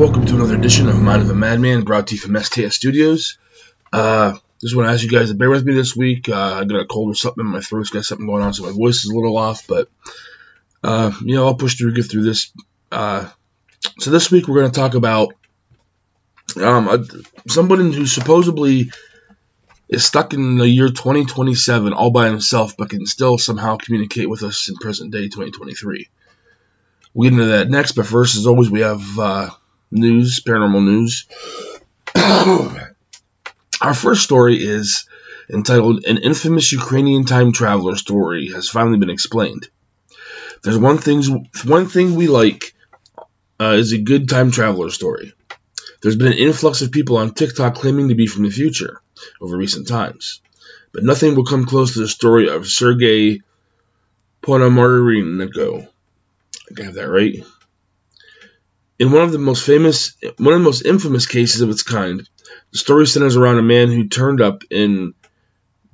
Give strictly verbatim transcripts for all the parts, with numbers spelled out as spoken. Welcome to another edition of Mind of a Madman, brought to you from S T S Studios. Uh, just want to ask you guys to bear with me this week. Uh, I got a cold or something in my throat's got something going on, so my voice is a little off, but, uh, you know, I'll push through, get through this. Uh, so this week we're going to talk about um, a, somebody who supposedly is stuck in the year twenty twenty-seven all by himself, but can still somehow communicate with us in present day twenty twenty-three. We'll get into that next, but first, as always, we have uh, news, paranormal news. Our first story is entitled, An Infamous Ukrainian Time Traveler Story Has Finally Been Explained. There's one thing, one thing we like uh, is a good time traveler story. There's been an influx of people on TikTok claiming to be from the future over recent times, but nothing will come close to the story of Sergei Potomarinov. I think I have that right. In one of the most famous, one of the most infamous cases of its kind, the story centers around a man who turned up in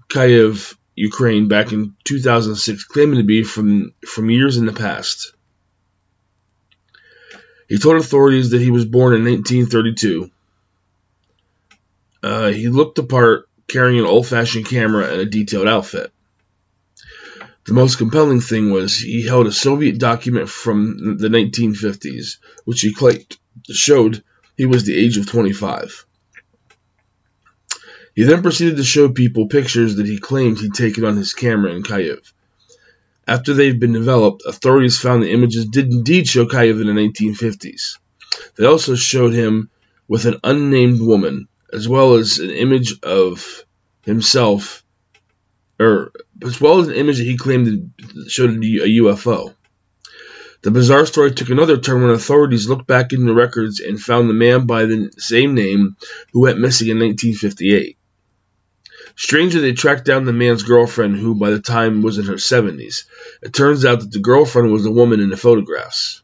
Kiev, Ukraine, back in two thousand six, claiming to be from from years in the past. He told authorities that he was born in nineteen thirty-two. Uh, he looked the part, carrying an old-fashioned camera and a detailed outfit. The most compelling thing was he held a Soviet document from the nineteen fifties, which he claimed showed he was the age of twenty-five. He then proceeded to show people pictures that he claimed he'd taken on his camera in Kiev. After they've been developed, authorities found the images did indeed show Kiev in the nineteen fifties. They also showed him with an unnamed woman, as well as an image of himself Or, as well as an image that he claimed showed a U F O. The bizarre story took another turn when authorities looked back in the records and found the man by the same name who went missing in nineteen fifty-eight. Strangely, they tracked down the man's girlfriend, who by the time was in her seventies. It turns out that the girlfriend was the woman in the photographs.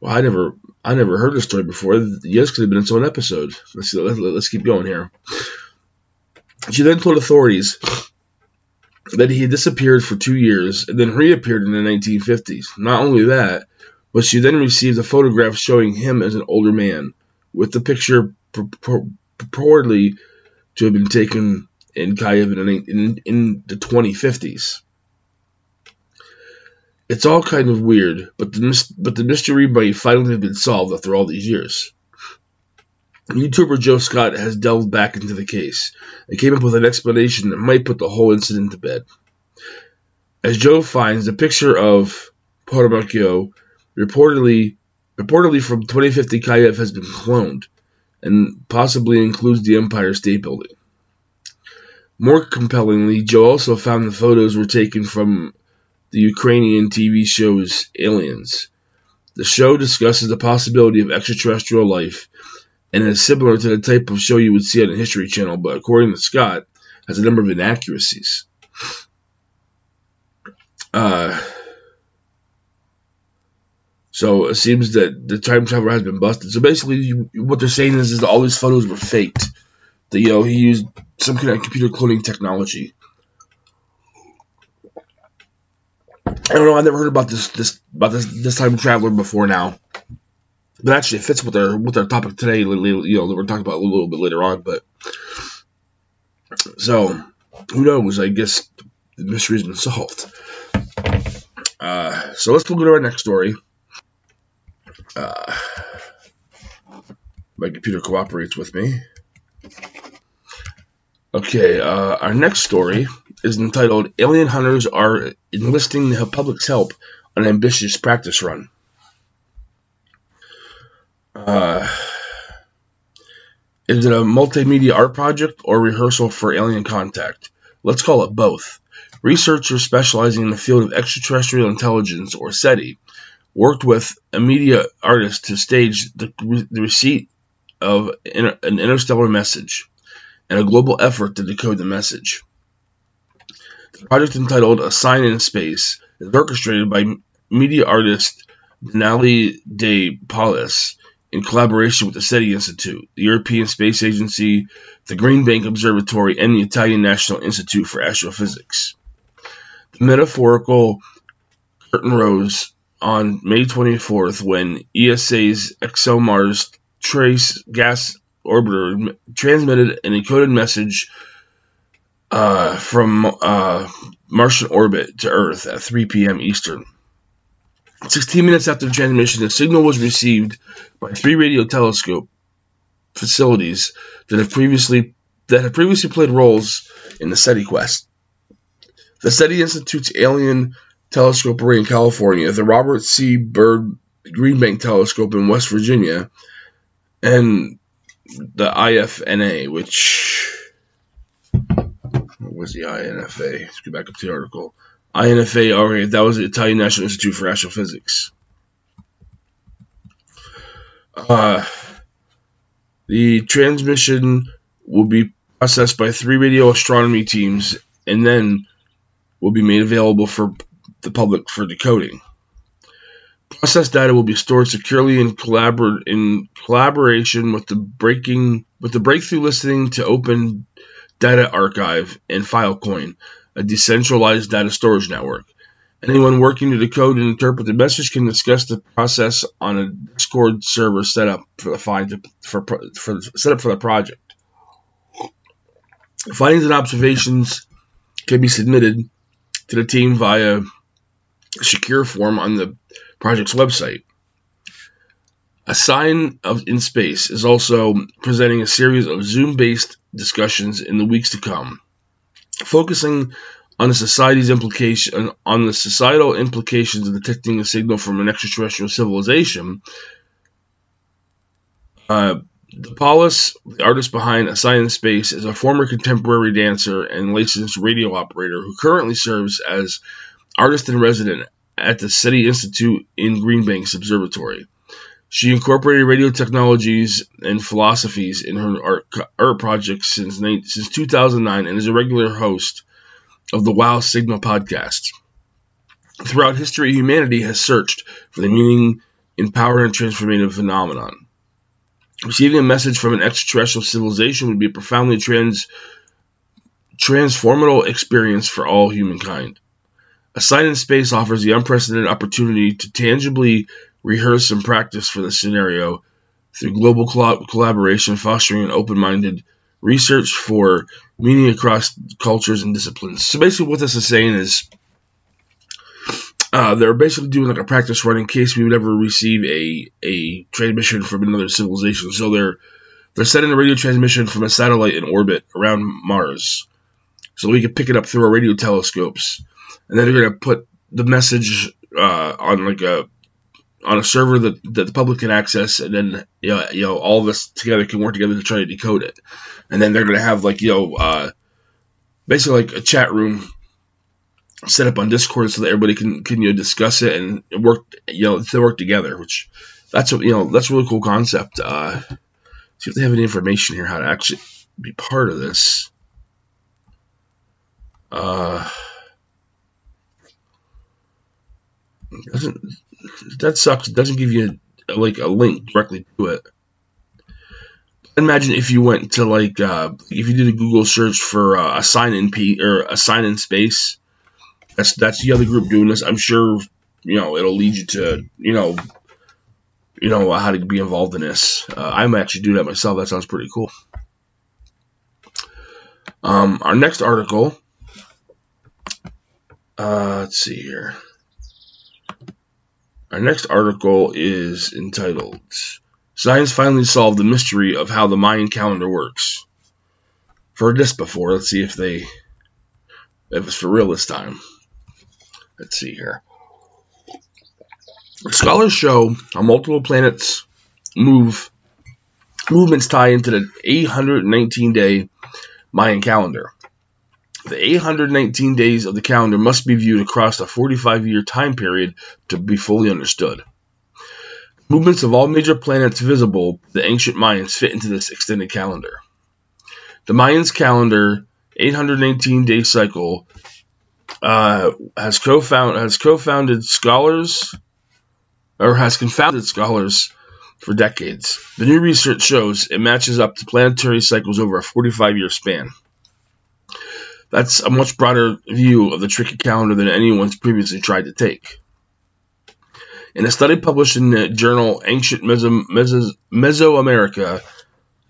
Well, I never, I never heard this story before. Yes, could have been its own episode. Let's let's, let's keep going here. She then told authorities that he had disappeared for two years and then reappeared in the nineteen fifties. Not only that, but she then received a photograph showing him as an older man, with the picture purportedly to have been taken in Kiev in the twenty fifties. It's all kind of weird, but the, but the mystery might finally have been solved after all these years. YouTuber Joe Scott has delved back into the case and came up with an explanation that might put the whole incident to bed. As Joe finds, the picture of Potomarinov, reportedly reportedly from twenty fifty Kiev, has been cloned and possibly includes the Empire State Building. More compellingly, Joe also found the photos were taken from the Ukrainian T V show's Aliens. The show discusses the possibility of extraterrestrial life and is similar to the type of show you would see on the History Channel, but according to Scott, has a number of inaccuracies. Uh, so it seems that the time traveler has been busted. So basically, you, what they're saying is, is that all these photos were faked. That, you know, he used some kind of computer cloning technology. I don't know. I never heard about this this about this this time traveler before now. But actually, it fits with our with our topic today. You know, that we're talking about a little bit later on. But so, who knows? I guess the mystery's been solved. Uh, so let's go to our next story. Uh, my computer cooperates with me. Okay, uh, our next story is entitled "Alien Hunters Are Enlisting the Public's Help on an Ambitious Practice Run." Uh, is it a multimedia art project or rehearsal for alien contact? Let's call it both. Researchers specializing in the field of extraterrestrial intelligence, or SETI, worked with a media artist to stage the, the receipt of inter, an interstellar message and a global effort to decode the message. The project, entitled A Sign in Space, is orchestrated by media artist Daniela de Paulis, in collaboration with the SETI Institute, the European Space Agency, the Green Bank Observatory, and the Italian National Institute for Astrophysics. The metaphorical curtain rose on May twenty-fourth when E S A's ExoMars Trace Gas Orbiter transmitted an encoded message uh, from uh, Martian orbit to Earth at three p.m. Eastern. sixteen minutes after the transmission, the signal was received by three radio telescope facilities that have previously that have previously played roles in the SETI quest. The SETI Institute's Alien Telescope Array in California, the Robert C. Byrd Green Bank Telescope in West Virginia, and the I F N A, which what was the I N F A? Let's go back up to the article. I N F A, okay, that was the Italian National Institute for Astrophysics. Uh, the transmission will be processed by three radio astronomy teams and then will be made available for the public for decoding. Processed data will be stored securely in, collabor- in collaboration with the breaking with the Breakthrough Listening to Open Data Archive and Filecoin, a decentralized data storage network. Anyone working to decode and interpret the message can discuss the process on a Discord server set up for the find for, for set up for the project. Findings and observations can be submitted to the team via a secure form on the project's website. A Sign of in Space is also presenting a series of Zoom-based discussions in the weeks to come, focusing on the society's implication on the societal implications of detecting a signal from an extraterrestrial civilization. Uh, De Paulis, the artist behind A Sign in Space, is a former contemporary dancer and licensed radio operator who currently serves as artist-in-resident at the SETI Institute in Green Bank's observatory. She incorporated radio technologies and philosophies in her art, art projects since, since two thousand nine and is a regular host of the Wow Signal podcast. Throughout history, humanity has searched for the meaning in power and transformative phenomenon. Receiving a message from an extraterrestrial civilization would be a profoundly trans, transformative experience for all humankind. A Sign in Space offers the unprecedented opportunity to tangibly rehearse and practice for this scenario through global col- collaboration, fostering an open-minded research for meaning across cultures and disciplines. So basically what this is saying is uh, they're basically doing like a practice run in case we would ever receive a a transmission from another civilization. So they're, they're sending a radio transmission from a satellite in orbit around Mars so we can pick it up through our radio telescopes. And then they're going to put the message uh, on like a on a server that, that the public can access, and then you know, you know all of us together can work together to try to decode it. And then they're going to have like you know uh, basically like a chat room set up on Discord so that everybody can can you know, discuss it and work you know to work together. Which that's a, you know that's a really cool concept. Uh, see if they have any information here how to actually be part of this. Uh, doesn't. That sucks. It doesn't give you like a link directly to it. Imagine if you went to like uh, if you did a Google search for uh, a sign in P or a sign in space. That's that's the other group doing this. I'm sure you know it'll lead you to you know you know how to be involved in this. Uh, I'm actually doing that myself. That sounds pretty cool. Um, our next article. Uh, let's see here. Our next article is entitled, Science Finally Solved the Mystery of How the Mayan Calendar Works. I've heard this before. Let's see if they, if it's for real this time. Let's see here. Scholars show how multiple planets move, movements tie into the eight hundred nineteen day Mayan calendar. The eight hundred nineteen days of the calendar must be viewed across a forty-five year time period to be fully understood. Movements of all major planets visible to the ancient Mayans fit into this extended calendar. The Mayans' calendar eight hundred nineteen day cycle uh, has co-found, has co-founded scholars or has confounded scholars for decades. The new research shows it matches up to planetary cycles over a forty-five year span. That's a much broader view of the tricky calendar than anyone's previously tried to take. In a study published in the journal Ancient Meso- Meso- Mesoamerica,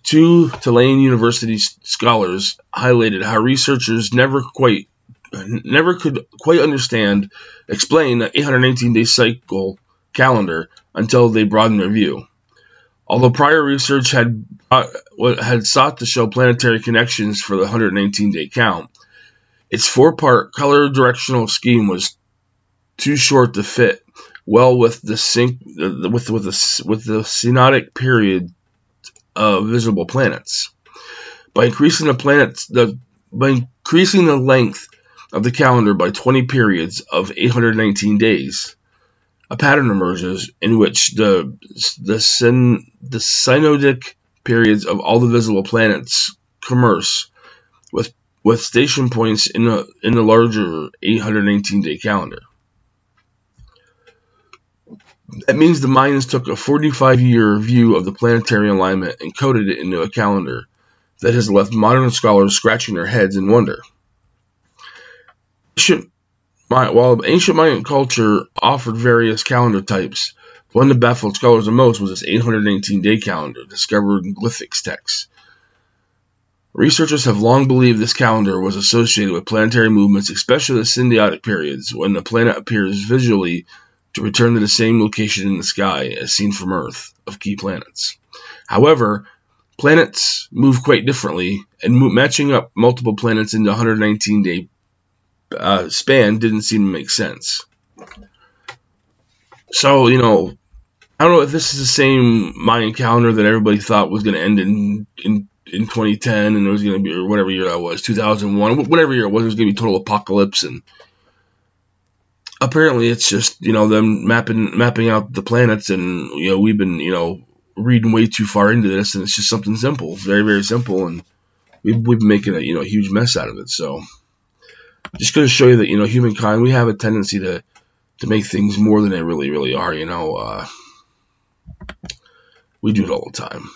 two Tulane University scholars highlighted how researchers never quite never could quite understand, explain the eight hundred eighteen day cycle calendar until they broadened their view. Although prior research had uh, had sought to show planetary connections for the one hundred eighteen day count, its four-part color directional scheme was too short to fit well with the sync uh, with with the with the synodic period of visible planets. By increasing the planets the by increasing the length of the calendar by twenty periods of eight hundred nineteen days, a pattern emerges in which the the, syn, the synodic periods of all the visible planets converse with with station points in the in the larger eight hundred nineteen day calendar. That means the Mayans took a forty-five year view of the planetary alignment and coded it into a calendar that has left modern scholars scratching their heads in wonder. Ancient, while ancient Mayan culture offered various calendar types, the one that baffled scholars the most was this eight hundred eighteen day calendar discovered in glyphics texts. Researchers have long believed this calendar was associated with planetary movements, especially the symbiotic periods, when the planet appears visually to return to the same location in the sky as seen from Earth of key planets. However, planets move quite differently, and mo- matching up multiple planets into a one hundred nineteen day uh, span didn't seem to make sense. So, you know, I don't know if this is the same Mayan calendar that everybody thought was going to end in, in in twenty ten, and it was going to be, or whatever year that was, two thousand one, whatever year it was, it was going to be total apocalypse, and apparently, it's just, you know, them mapping mapping out the planets, and, you know, we've been, you know, reading way too far into this, and it's just something simple, very, very simple, and we've, we've been making a, you know, huge mess out of it. So, just going to show you that, you know, humankind, we have a tendency to, to make things more than they really, really are, you know. Uh, we do it all the time.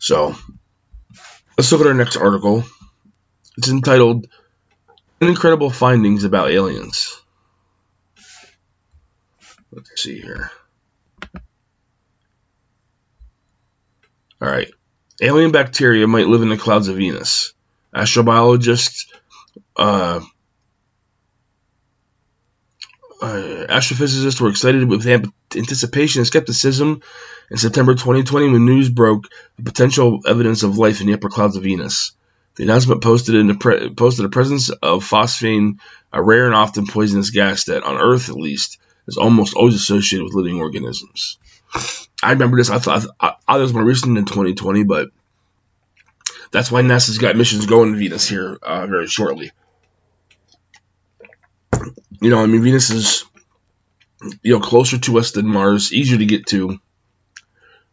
So, let's look at our next article. It's entitled Incredible Findings About Aliens. Let's see here. All right. Alien bacteria might live in the clouds of Venus. Astrobiologists, uh, uh, astrophysicists were excited with anticipation and skepticism in September twenty twenty when news broke the potential evidence of life in the upper clouds of Venus. The announcement posted in the pre- posted the presence of phosphine, a rare and often poisonous gas that, on Earth at least, is almost always associated with living organisms. I remember this. I thought I, I was more recent in twenty twenty, but that's why NASA's got missions going to Venus here uh, very shortly. You know, I mean, Venus is, you know, closer to us than Mars, easier to get to.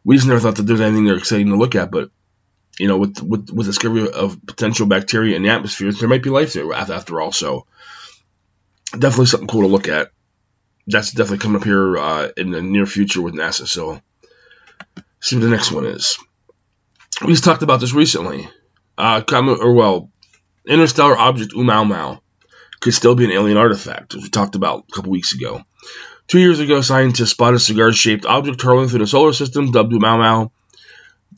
We just never thought that there's anything there exciting to look at, but you know, with with with discovery of potential bacteria in the atmosphere, there might be life there after all. So, definitely something cool to look at. That's definitely coming up here uh, in the near future with NASA. So, see what the next one is. We just talked about this recently. Uh, or well, interstellar object Oumuamua could still be an alien artifact, as we talked about a couple weeks ago. Two years ago, scientists spotted a cigar-shaped object hurling through the solar system, dubbed Oumuamua.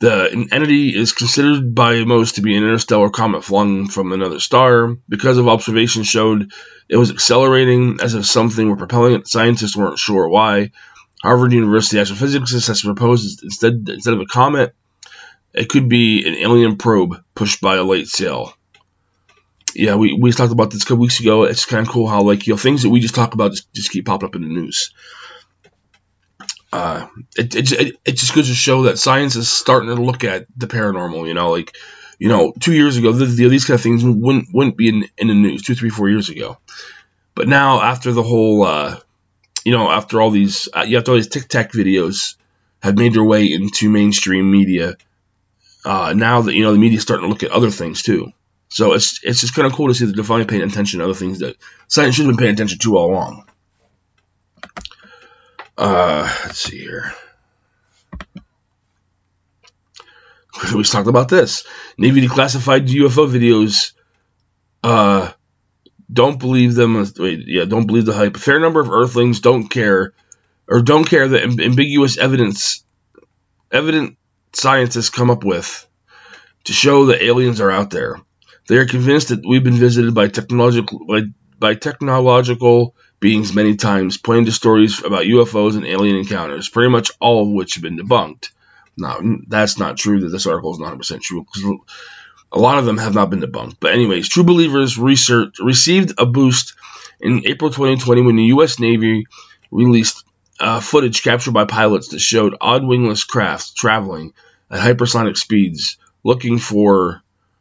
The entity is considered by most to be an interstellar comet flung from another star. Because of observations showed it was accelerating as if something were propelling it, scientists weren't sure why. Harvard University astrophysicist has proposed instead instead of a comet, it could be an alien probe pushed by a light sail. Yeah, we, we talked about this a couple weeks ago. It's kind of cool how, like, you know, things that we just talk about just, just keep popping up in the news. Uh, it, it, it it's just good to show that science is starting to look at the paranormal, you know, like, you know, two years ago, th- these kind of things wouldn't, wouldn't be in, in the news two, three, four years ago. But now after the whole, uh, you know, after all these, uh, after all these TikTok videos have made their way into mainstream media, uh, now that, you know, the media is starting to look at other things too. So it's, it's just kind of cool to see that they're finally paying attention to other things that science should have been paying attention to all along. Uh, let's see here. We talked about this. Navy declassified U F O videos uh, Don't believe them. Wait, yeah, don't believe the hype. A fair number of Earthlings don't care, or don't care that ambiguous evidence, evident scientists come up with to show that aliens are out there. They are convinced that we've been visited by technological by, by technological beings many times, pointing to stories about U F Os and alien encounters, pretty much all of which have been debunked. Now, that's not true. That this article is not one hundred percent true, because a lot of them have not been debunked. But anyways, True Believers research received a boost in April twenty twenty when the U S Navy released uh, footage captured by pilots that showed odd wingless crafts traveling at hypersonic speeds, looking for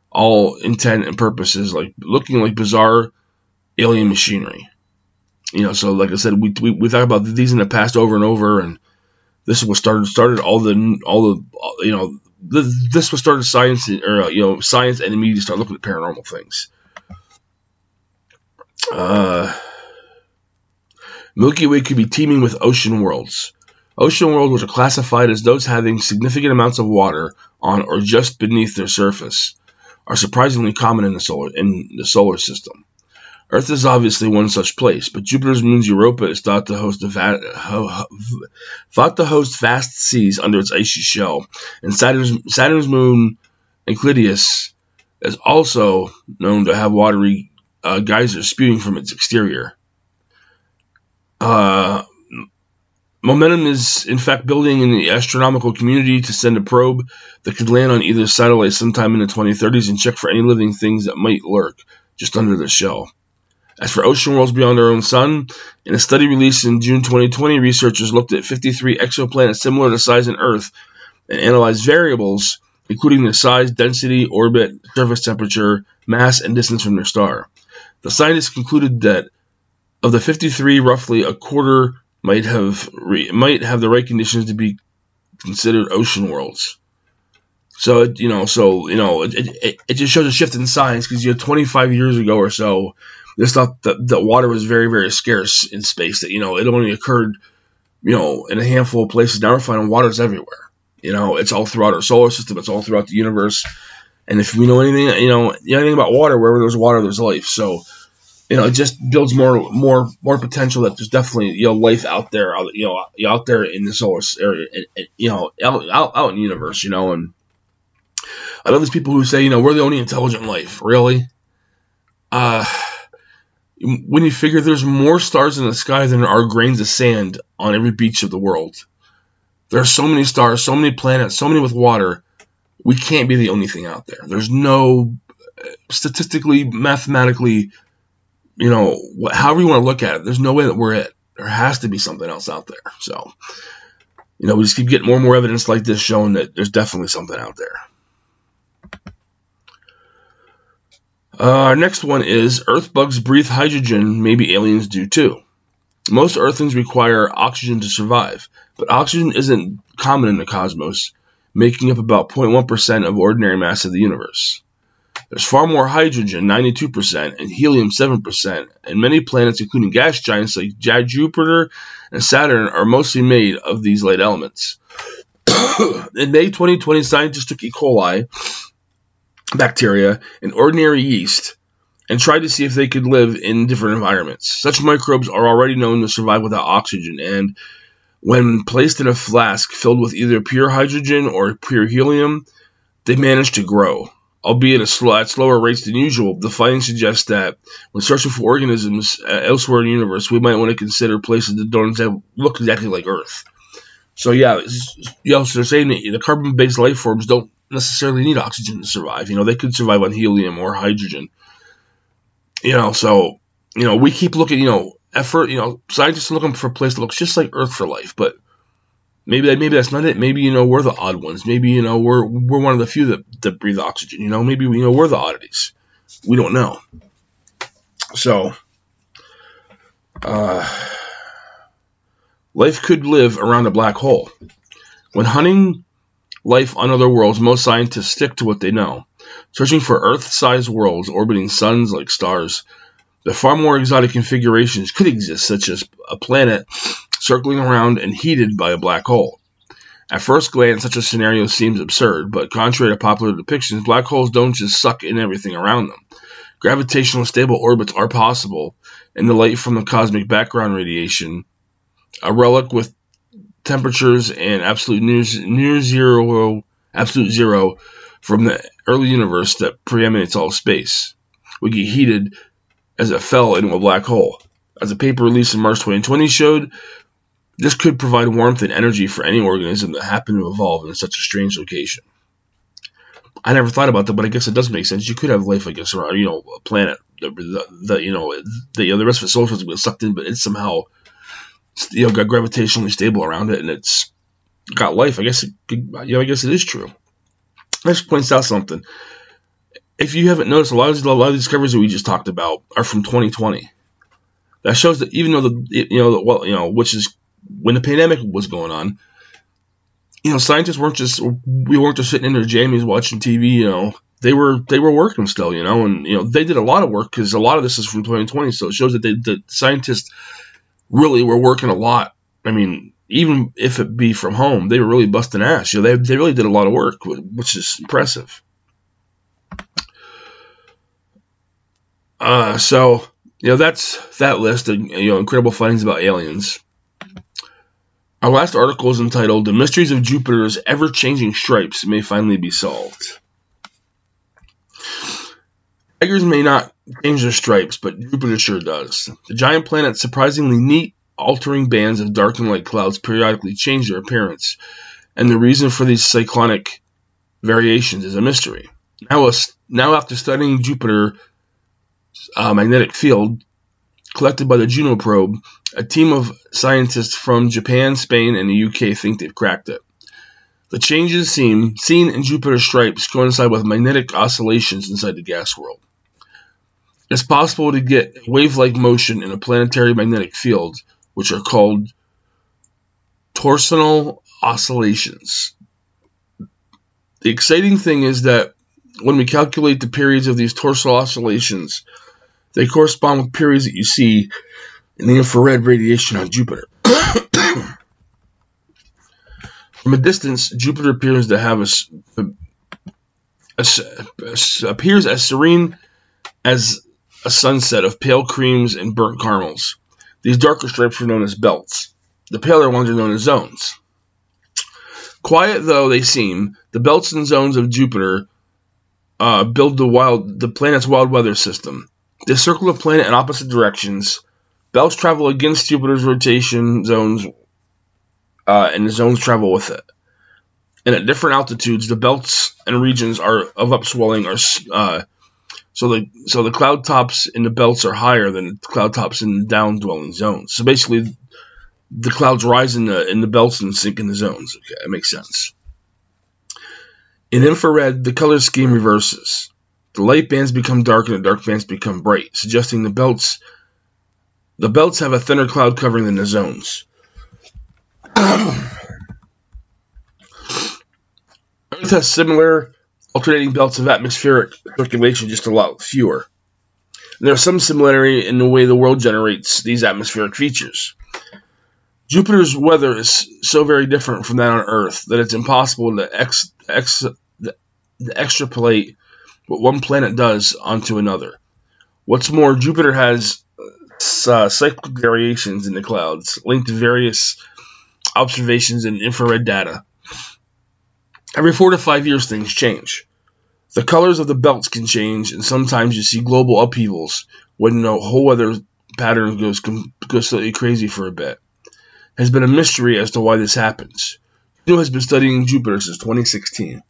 all intent and purposes, like looking like bizarre alien machinery. You know, so like I said, we we, we talked about these in the past over and over, and this was started started all the all the you know. This was started science, or you know, science and the media start looking at paranormal things. Uh, Milky Way could be teeming with ocean worlds. Ocean worlds, which are classified as those having significant amounts of water on or just beneath their surface, are surprisingly common in the solar in the solar system. Earth is obviously one such place, but Jupiter's moon Europa is thought to host a va- ho- ho- thought to host vast seas under its icy shell, and Saturn's, Saturn's moon Enceladus is also known to have watery uh, geysers spewing from its exterior. Uh, momentum is, in fact, building in the astronomical community to send a probe that could land on either satellite sometime in the twenty thirties and check for any living things that might lurk just under the shell. As for ocean worlds beyond our own sun, in a study released in June twenty twenty, researchers looked at fifty-three exoplanets similar to size and Earth and analyzed variables, including their size, density, orbit, surface temperature, mass, and distance from their star. The scientists concluded that of the fifty-three, roughly a quarter might have re- might have the right conditions to be considered ocean worlds. So, it, you know, so, you know, it, it, it just shows a shift in science, because, you know, twenty-five years ago or so, this thought that, that water was very, very scarce in space, that, you know, it only occurred, you know, in a handful of places. Now we're finding water's everywhere. You know, it's all throughout our solar system. It's all throughout the universe. And if we know anything, you know, anything about water, wherever there's water, there's life. So, you know, it just builds more, more, more potential that there's definitely, you know, life out there, you know, out there in the solar area, you know, out, out, out in the universe, you know, and I love these people who say, you know, we're the only intelligent life. Really? Uh, when you figure there's more stars in the sky than there are grains of sand on every beach of the world. There are so many stars, so many planets, so many with water. We can't be the only thing out there. There's no statistically, mathematically, you know, however you want to look at it, there's no way that we're it. There has to be something else out there. So, you know, we just keep getting more and more evidence like this showing that there's definitely something out there. Uh, our next one is, Earth bugs breathe hydrogen, maybe aliens do too. Most Earthlings require oxygen to survive, but oxygen isn't common in the cosmos, making up about zero point one percent of ordinary mass of the universe. There's far more hydrogen, ninety-two percent, and helium, seven percent, and many planets, including gas giants like Jupiter and Saturn, are mostly made of these light elements. In May twenty twenty, scientists took E. coli bacteria and ordinary yeast and tried to see if they could live in different environments. Such microbes are already known to survive without oxygen, and when placed in a flask filled with either pure hydrogen or pure helium, they managed to grow, albeit at slower rates than usual. The findings suggest that when searching for organisms elsewhere in the universe, we might want to consider places that don't look exactly like Earth. So yeah, you know, so they're saying that the carbon-based life forms don't necessarily need oxygen to survive. You know, they could survive on helium or hydrogen. You know, so, you know, we keep looking, you know, effort, you know, scientists are looking for a place that looks just like Earth for life, but maybe that, maybe that's not it. Maybe, you know, we're the odd ones. Maybe, you know, we're we're one of the few that, that breathe oxygen. You know, maybe, you know, we're the oddities. We don't know. So, uh, life could live around a black hole. When hunting life on other worlds, most scientists stick to what they know, searching for Earth-sized worlds orbiting suns like stars. The far more exotic configurations could exist, such as a planet circling around and heated by a black hole. At first glance, such a scenario seems absurd, but contrary to popular depictions, black holes don't just suck in everything around them. Gravitational stable orbits are possible, and the light from the cosmic background radiation, a relic with temperatures and absolute near, near zero, absolute zero from the early universe that preeminates all of space, would get heated as it fell into a black hole. As a paper released in March twenty twenty showed, this could provide warmth and energy for any organism that happened to evolve in such a strange location. I never thought about that, but I guess it does make sense. You could have life, I guess, around, you know, a planet that, that you know, that, you know, the rest of its solar system gets sucked in, but it's somehow, you know, got gravitationally stable around it, and it's got life. I guess, it, you know, I guess it is true. This points out something. If you haven't noticed, a lot of these, a lot of the discoveries that we just talked about are from twenty twenty. That shows that even though the, you know, the, well, you know, which is when the pandemic was going on, you know, scientists weren't just, we weren't just sitting in their jammies watching T V, you know, they were, they were working still, you know, and, you know, they did a lot of work because a lot of this is from twenty twenty. So it shows that they, the scientists really were working a lot. I mean, even if it be from home, they were really busting ass. You know, they, they really did a lot of work, which is impressive. Uh, so, you know, that's that list of, you know, incredible findings about aliens. Our last article is entitled, The Mysteries of Jupiter's Ever-Changing Stripes May Finally Be Solved. Tigers may not change their stripes, but Jupiter sure does. The giant planet's surprisingly neat, altering bands of dark and light clouds periodically change their appearance, and the reason for these cyclonic variations is a mystery. Now, now after studying Jupiter's uh, magnetic field, collected by the Juno probe, a team of scientists from Japan, Spain, and the U K think they've cracked it. The changes seen, seen in Jupiter's stripes coincide with magnetic oscillations inside the gas world. It's possible to get wave-like motion in a planetary magnetic field, which are called torsional oscillations. The exciting thing is that when we calculate the periods of these torsional oscillations, they correspond with periods that you see in the infrared radiation on Jupiter. From a distance, Jupiter appears to have a, a, a, appears as serene as a sunset of pale creams and burnt caramels. These darker stripes are known as belts. The paler ones are known as zones. Quiet though they seem, the belts and zones of Jupiter uh, build the wild, the planet's wild weather system. They circle the planet in opposite directions. Belts travel against Jupiter's rotation zones, uh, and the zones travel with it. And at different altitudes, the belts and regions are of upswelling are uh, so the so the cloud tops in the belts are higher than the cloud tops in the down-dwelling zones. So basically, the clouds rise in the in the belts and sink in the zones. Okay, that makes sense. In infrared, the color scheme reverses. The light bands become dark and the dark bands become bright, suggesting the belts the belts have a thinner cloud covering than the zones. Earth has similar alternating belts of atmospheric circulation, just a lot fewer. And there's some similarity in the way the world generates these atmospheric features. Jupiter's weather is so very different from that on Earth that it's impossible to ex, ex, the, the extrapolate what one planet does onto another. What's more, Jupiter has uh, cyclic variations in the clouds, linked to various observations and infrared data. Every four to five years, things change. The colors of the belts can change, and sometimes you see global upheavals when the whole weather pattern goes, goes slightly crazy for a bit. It has been a mystery as to why this happens. Juno has been studying Jupiter since twenty sixteen.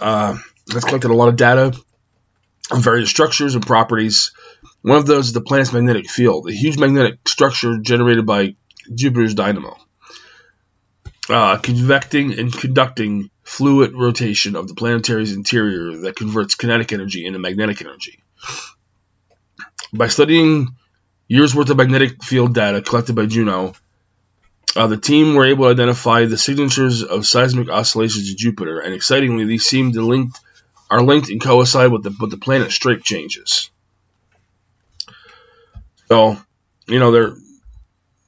Uh, that's collected a lot of data on various structures and properties. One of those is the planet's magnetic field, a huge magnetic structure generated by Jupiter's dynamo, uh, convecting and conducting fluid rotation of the planetary's interior that converts kinetic energy into magnetic energy. By studying years' worth of magnetic field data collected by Juno, Uh, the team were able to identify the signatures of seismic oscillations of Jupiter, and excitingly, these seem to link, are linked and coincide with the with the planet's stripe changes. So, you know, there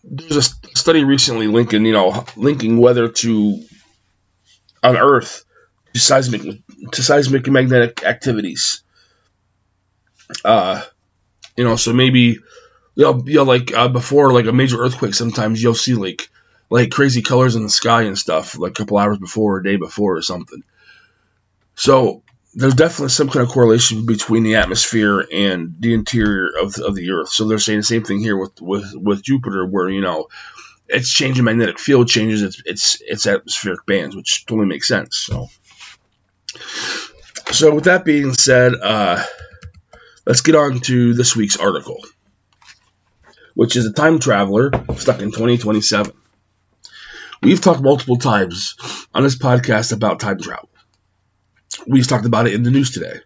there's a study recently linking, you know, linking weather to on Earth to seismic to seismic and magnetic activities. uh, you know, so maybe, you know, you know like uh, before like a major earthquake, sometimes you'll see like like crazy colors in the sky and stuff, like a couple hours before or a day before or something. So there's definitely some kind of correlation between the atmosphere and the interior of of the Earth. So they're saying the same thing here with with, with Jupiter, where, you know, it's changing, magnetic field changes its its its atmospheric bands, which totally makes sense. So, so with that being said, uh, let's get on to this week's article, which is a time traveler stuck in twenty twenty-seven. We've talked multiple times on this podcast about time travel. We've talked about it in the news today.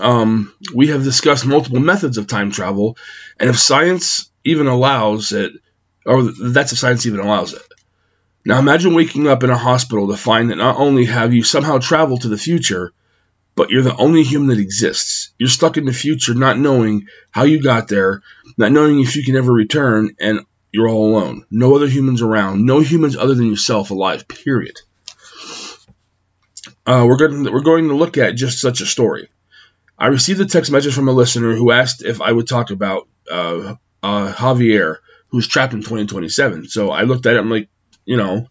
Um, we have discussed multiple methods of time travel, and if science even allows it, or that's if science even allows it. Now imagine waking up in a hospital to find that not only have you somehow traveled to the future, but you're the only human that exists. You're stuck in the future not knowing how you got there, not knowing if you can ever return, and you're all alone. No other humans around. No humans other than yourself alive, period. Uh, we're going to, we're going to look at just such a story. I received a text message from a listener who asked if I would talk about uh, uh, Javier, who's trapped in twenty twenty-seven. So I looked at it. I'm like, you know,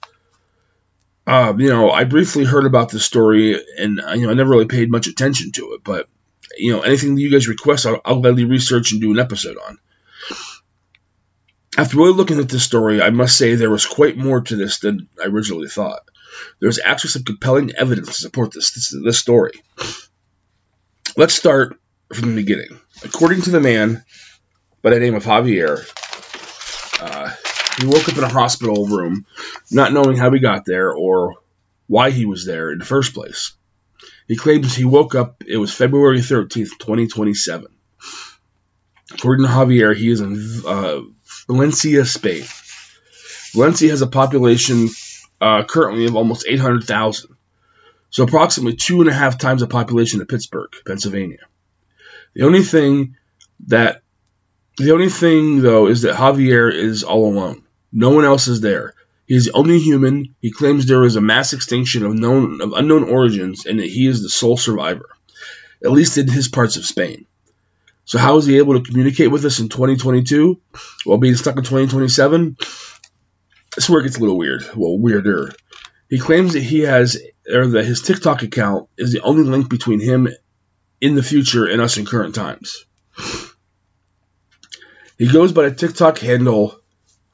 uh, you know, I briefly heard about this story, and you know, I never really paid much attention to it. But you know, anything that you guys request, I'll, I'll gladly research and do an episode on. After really looking at this story, I must say there was quite more to this than I originally thought. There's actually some compelling evidence to support this, this this story. Let's start from the beginning. According to the man by the name of Javier, uh, he woke up in a hospital room not knowing how he got there or why he was there in the first place. He claims he woke up, it was February thirteenth, twenty twenty-seven. According to Javier, he is in uh, Valencia, Spain. Valencia has a population... Uh, currently of almost eight hundred thousand, so approximately two and a half times the population of Pittsburgh, Pennsylvania. The only thing that, the only thing though, is that Javier is all alone. No one else is there. He is the only human. He claims there is a mass extinction of known of unknown origins, and that he is the sole survivor, at least in his parts of Spain. So how is he able to communicate with us in twenty twenty-two while being stuck in twenty twenty-seven? This is where it gets a little weird. Well, weirder. He claims that he has, or that his TikTok account is the only link between him in the future and us in current times. He goes by the TikTok handle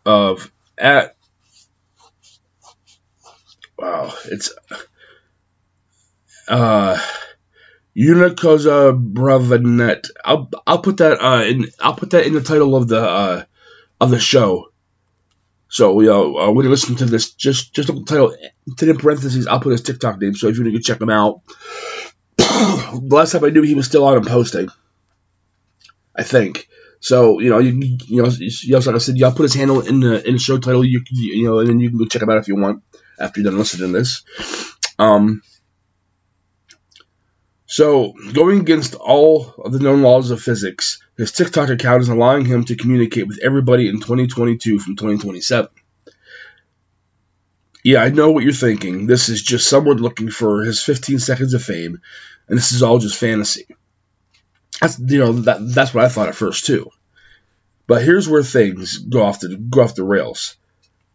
of at. Wow, it's uh, Unicosobrevivierte. I'll I'll put that uh in. I'll put that in the title of the uh, of the show. So, you know, uh, when you listen to this, just just look at the title, put in parentheses, I'll put his TikTok name, so if you want to go check him out. The last time I knew, he was still out and posting, I think. So, you know, you, you know, you know, like I said, y'all put his handle in the in the show title, you you know, and then you can go check him out if you want, after you're done listening to this. Um. So, going against all of the known laws of physics, his TikTok account is allowing him to communicate with everybody in twenty twenty-two from twenty twenty-seven. Yeah, I know what you're thinking. This is just someone looking for his fifteen seconds of fame, and this is all just fantasy. That's, you know, that, that's what I thought at first, too. But here's where things go off the, go off the rails.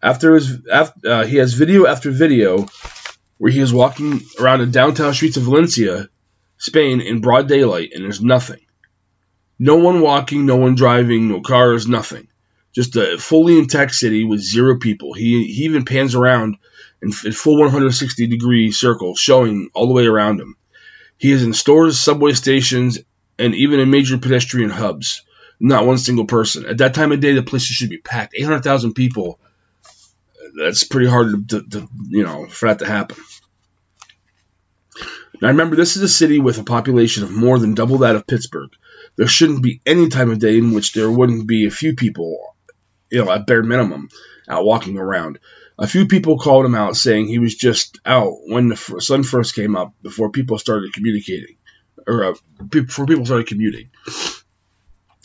After his, after, uh, he has video after video where he is walking around the downtown streets of Valencia, Spain, in broad daylight, and there's nothing. No one walking, no one driving, no cars, nothing. Just a fully intact city with zero people. He he even pans around in, in full one hundred sixty degree circle, showing all the way around him. He is in stores, subway stations, and even in major pedestrian hubs. Not one single person. At that time of day, the places should be packed. eight hundred thousand people. That's pretty hard to, to, to you know, for that to happen. Now remember, this is a city with a population of more than double that of Pittsburgh. There shouldn't be any time of day in which there wouldn't be a few people, you know, at bare minimum, out walking around. A few people called him out, saying he was just out when the sun first came up, before people started communicating, or uh, before people started commuting.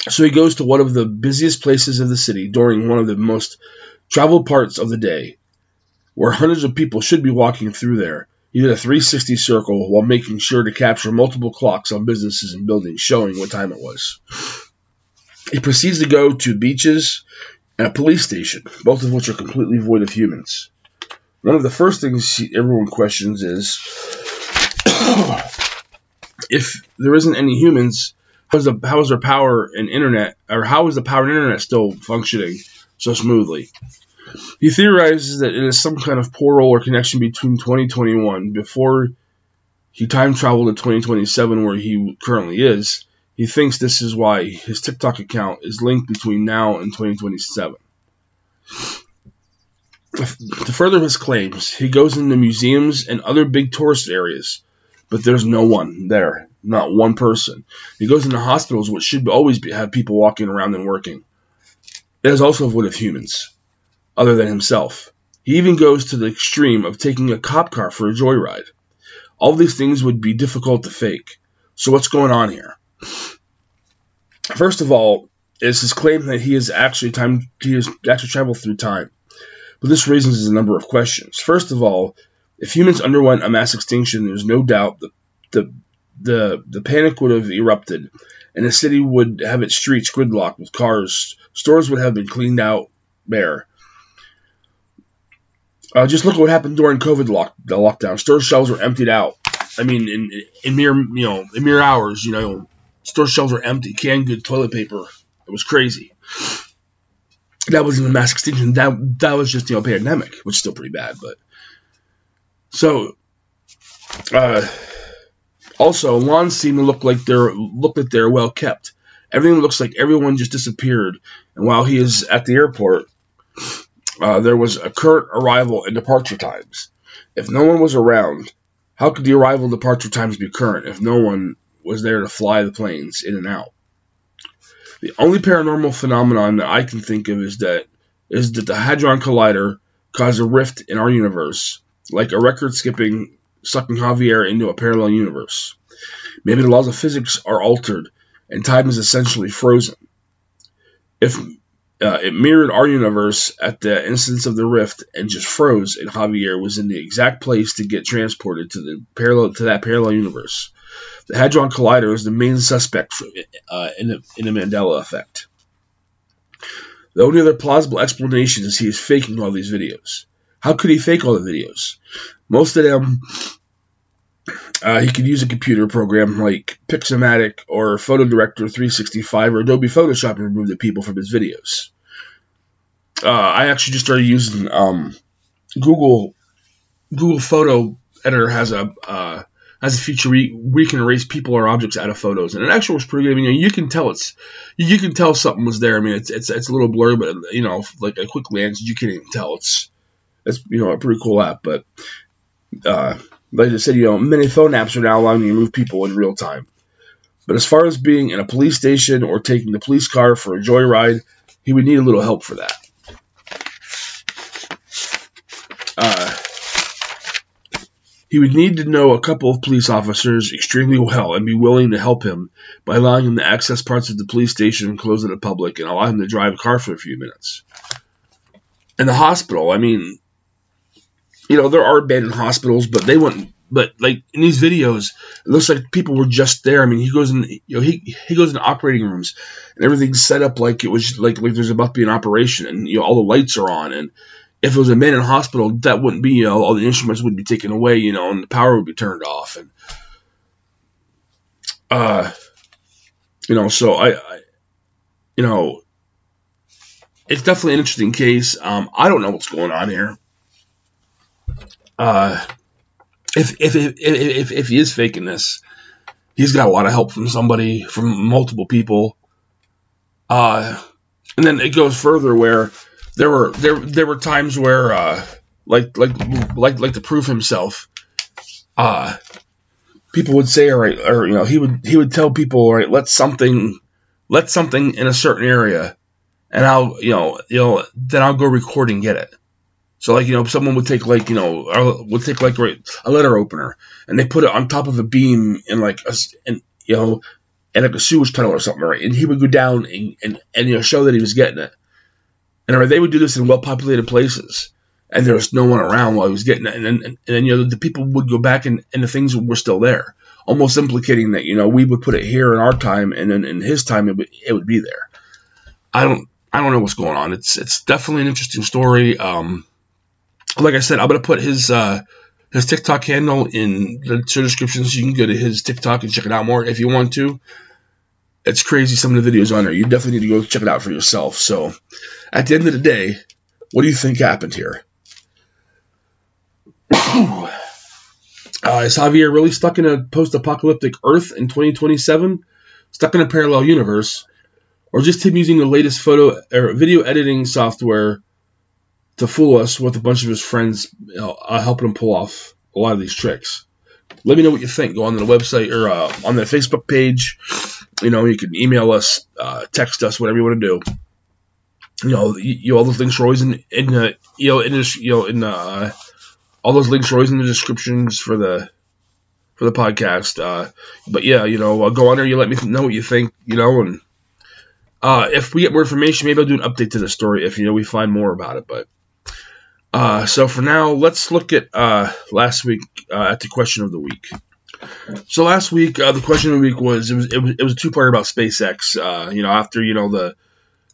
So he goes to one of the busiest places of the city during one of the most traveled parts of the day, where hundreds of people should be walking through there. He did a three sixty circle while making sure to capture multiple clocks on businesses and buildings, showing what time it was. He proceeds to go to beaches and a police station, both of which are completely void of humans. One of the first things everyone questions is, if there isn't any humans, how is the how is their power and internet, or how is the power and internet still functioning so smoothly? He theorizes that it is some kind of portal or connection between twenty twenty-one, before he time traveled to twenty twenty-seven, where he currently is. He thinks this is why his TikTok account is linked between now and twenty twenty-seven. To further his claims, he goes into museums and other big tourist areas, but there's no one there, not one person. He goes into hospitals, which should always be, have people walking around and working. It is also void of humans, other than himself. He even goes to the extreme of taking a cop car for a joyride. All these things would be difficult to fake. So what's going on here? First of all, is his claim that he is actually time he has actually traveled through time. But this raises a number of questions. First of all, if humans underwent a mass extinction, there's no doubt the the the, the panic would have erupted, and the city would have its streets gridlocked with cars. Stores would have been cleaned out bare. Uh, just look at what happened during COVID lock, the lockdown. Store shelves were emptied out. I mean, in, in mere you know in mere hours, you know, store shelves were empty. Canned good toilet paper. It was crazy. That wasn't a mass extinction. That that was just you know pandemic, which is still pretty bad. But so, uh, also lawns seem to look like they're look like they're well kept. Everything looks like everyone just disappeared. And while he is at the airport, Uh, there was a current arrival and departure times. If no one was around, how could the arrival and departure times be current if no one was there to fly the planes in and out? The only paranormal phenomenon that I can think of is that is that the Hadron Collider caused a rift in our universe, like a record skipping, sucking Javier into a parallel universe. Maybe the laws of physics are altered and time is essentially frozen. If Uh, it mirrored our universe at the instance of the rift and just froze, and Javier was in the exact place to get transported to the parallel to that parallel universe. The Hadron Collider is the main suspect for, uh, in, the, in the Mandela Effect. The only other plausible explanation is he is faking all these videos. How could he fake all the videos? Most of them, uh, he could use a computer program like Pixematic or Photo Director three sixty-five or Adobe Photoshop and remove the people from his videos. Uh, I actually just started using um, Google. Google Photo Editor has a uh, has a feature where we can erase people or objects out of photos, and it actually works pretty good. I mean, you, know, you can tell it's you can tell something was there. I mean, it's it's it's a little blurry, but you know, like a quick glance, you can't even tell. It's it's you know a pretty cool app, but. Uh, Like I said, you know, many phone apps are now allowing you to move people in real time. But as far as being in a police station or taking the police car for a joyride, he would need a little help for that. Uh, he would need to know a couple of police officers extremely well and be willing to help him by allowing him to access parts of the police station closed to the public and allow him to drive a car for a few minutes. And the hospital, I mean... You know, there are abandoned hospitals, but they wouldn't. But like in these videos, it looks like people were just there. I mean, he goes in, you know, he he goes in operating rooms, and everything's set up like it was like like there's about to be an operation, and you know all the lights are on. And if it was an abandoned hospital, that wouldn't be. You know, all the instruments would be taken away. You know, and the power would be turned off. And uh, you know, so I, I you know, it's definitely an interesting case. Um, I don't know what's going on here. Uh, if, if if if if he is faking this, he's got a lot of help from somebody, from multiple people. Uh, and then it goes further where there were there there were times where uh, like like like like to prove himself, uh, people would say, all right, or you know, he would he would tell people, all right, let something let something in a certain area, and I'll you know you know then I'll go record and get it. So, like, you know, someone would take, like, you know, would take, like, a letter opener, and they put it on top of a beam in, like, a, in, you know, in, like, a sewage tunnel or something, right? And he would go down and, and, and you know, show that he was getting it. And, right, they would do this in well-populated places. and there was no one around while he was getting it. And then, and then, you know, the people would go back and, and the things were still there, almost implicating that, you know, we would put it here in our time, and then in his time it would, it would be there. I don't, I don't know what's going on. It's, it's definitely an interesting story. Um, like I said, I'm going to put his, uh, his TikTok handle in the show description, so you can go to his TikTok and check it out more if you want to. It's crazy, some of the videos on there. You definitely need to go check it out for yourself. So at the end of the day, what do you think happened here? uh, is Javier really stuck in a post-apocalyptic Earth in twenty twenty-seven? Stuck in a parallel universe? Or just him using the latest photo or video editing software to fool us with a bunch of his friends, you know, uh, helping him pull off a lot of these tricks? Let me know what you think. Go on to the website or uh, on the Facebook page. You know, you can email us, uh, text us, whatever you want to do. You know, you, you all those links are always in, in the, you know, in the, you know, in the, uh, all those links are always in the descriptions for the, for the podcast. Uh, but yeah, you know, I'll go on there. You let me know what you think, you know, and uh, if we get more information, maybe I'll do an update to the story if, you know, we find more about it. But Uh, so for now, let's look at uh, last week uh, at the question of the week. So last week, uh, the question of the week was it was it was, it was a two-parter about SpaceX. Uh, you know, after you know the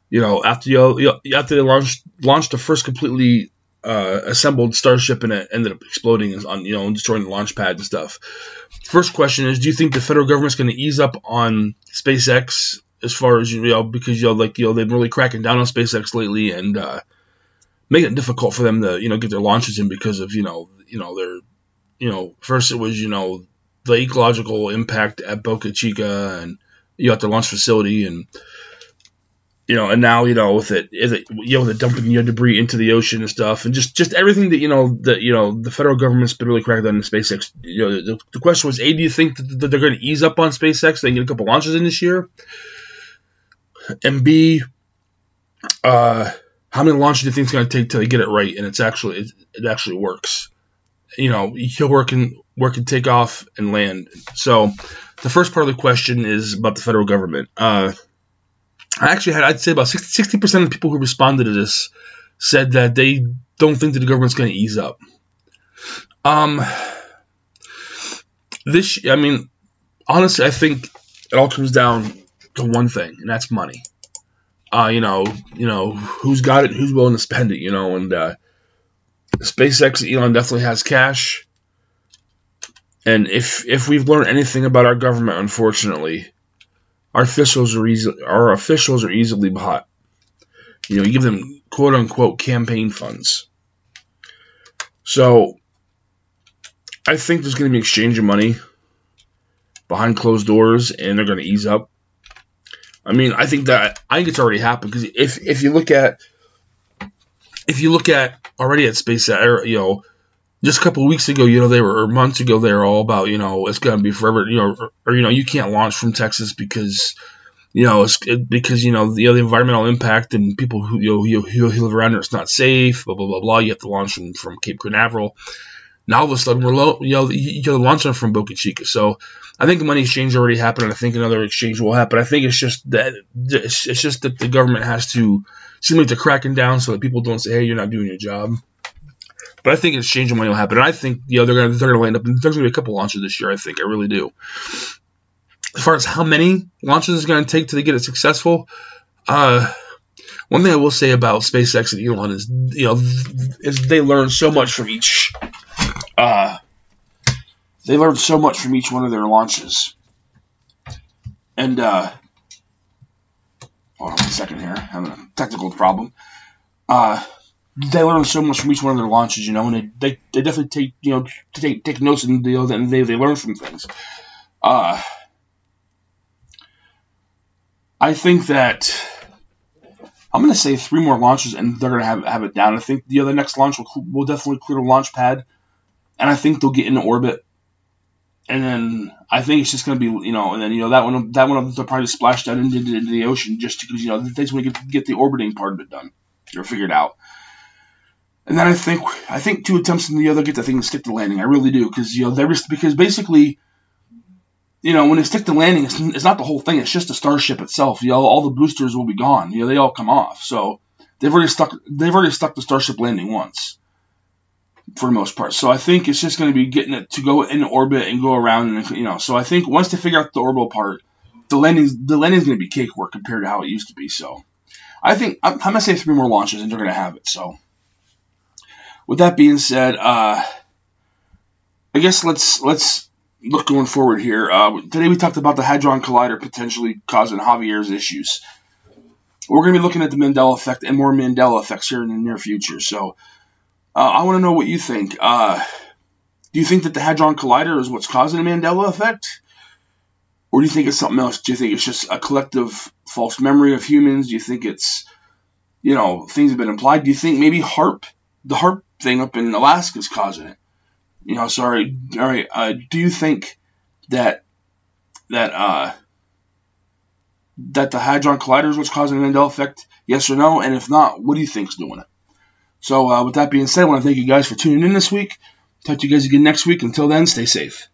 you know after you know, after they launched launched the first completely uh, assembled Starship, and it ended up exploding on you know and destroying the launch pad and stuff. First question is, do you think the federal government's going to ease up on SpaceX as far as you know because you know like you know they've been really cracking down on SpaceX lately, and uh, making it difficult for them to, you know, get their launches in because of, you know, you know, their, you know, first it was, you know, the ecological impact at Boca Chica and, you know, at the launch facility and, you know, and now, you know, with it, it you know, the dumping your debris into the ocean and stuff and just, just everything that, you know, that, you know, the federal government's been really cracking down on SpaceX. You know, the, the question was, A, do you think that they're going to ease up on SpaceX? They can get a couple launches in this year? And B, uh... how many launches do you think it's going to take till they get it right and it's actually it, it actually works? You know, he'll work and work and take off and land. So the first part of the question is about the federal government. Uh, I actually had I'd say about sixty percent of people who responded to this said that they don't think that the government's going to ease up. Um, this I mean, honestly, I think it all comes down to one thing, and that's money. Uh, you know, you know who's got it, and who's willing to spend it, you know, and uh, SpaceX, Elon definitely has cash. And if if we've learned anything about our government, unfortunately, our officials are easily our officials are easily bought. You know, you give them quote unquote campaign funds. So I think there's going to be an exchange of money behind closed doors, and they're going to ease up. I mean, I think that I think it's already happened because if, if you look at if you look at already at SpaceX, you know, just a couple of weeks ago, you know, they were or months ago, they were all about, you know, it's gonna be forever, you know, or, or you know, you can't launch from Texas because, you know, it's it, because you know the, you know the environmental impact and people who you know who, who, who live around there, it's not safe, blah blah blah blah. You have to launch from, from Cape Canaveral. Now all of a sudden we're low, you know, you're launching from Boca Chica. So I think the money exchange already happened, and I think another exchange will happen. I think it's just that it's just that the government has to seem like they're cracking down so that people don't say, "Hey, you're not doing your job." But I think an exchange of money will happen, and I think you know they're gonna they're gonna land up. And there's gonna be a couple launches this year. I think I really do. As far as how many launches it's gonna take to get it successful, uh, one thing I will say about SpaceX and Elon is you know is they learn so much from each. Uh, they learned so much from each one of their launches. And, uh, hold on one second here. I'm having a technical problem. Uh, they learned so much from each one of their launches, you know, and they, they, they definitely take, you know, take, take notes and, you know, and they, they learn from things. Uh, I think that I'm going to say three more launches and they're going to have, have it down. I think, you know, the next launch will, will definitely clear the launch pad. And I think they'll get into orbit, and then I think it's just going to be, you know, and then, you know, that one, that one they'll probably splash down into, into the ocean just because, you know, they just want to get, get the orbiting part of it done or figured out. And then I think, I think two attempts in the other get the thing to stick the landing. I really do. Because, you know, there was, because basically, you know, when they stick the landing, it's, it's not the whole thing. It's just the Starship itself. You know, all the boosters will be gone. You know, they all come off. So they've already stuck, they've already stuck the Starship landing once. for the most part. So I think it's just going to be getting it to go in orbit and go around, and you know. So I think once they figure out the orbital part, the landing's the landing's going to be cake work compared to how it used to be. So I think I'm, I'm going to say three more launches, and they're going to have it. So with that being said, uh, I guess let's let's look going forward here. Uh, today we talked about the Hadron Collider potentially causing Javier's issues. We're going to be looking at the Mandela Effect and more Mandela Effects here in the near future. So uh, I want to know what you think. Uh, do you think that the Hadron Collider is what's causing the Mandela Effect? Or do you think it's something else? Do you think it's just a collective false memory of humans? Do you think it's, you know, things have been implied? Do you think maybe HAARP, the HAARP thing up in Alaska is causing it? You know, sorry. All right. Uh, do you think that that uh, that the Hadron Collider is what's causing the Mandela Effect? Yes or no? And if not, what do you think's doing it? So uh, with that being said, I want to thank you guys for tuning in this week. Talk to you guys again next week. Until then, stay safe.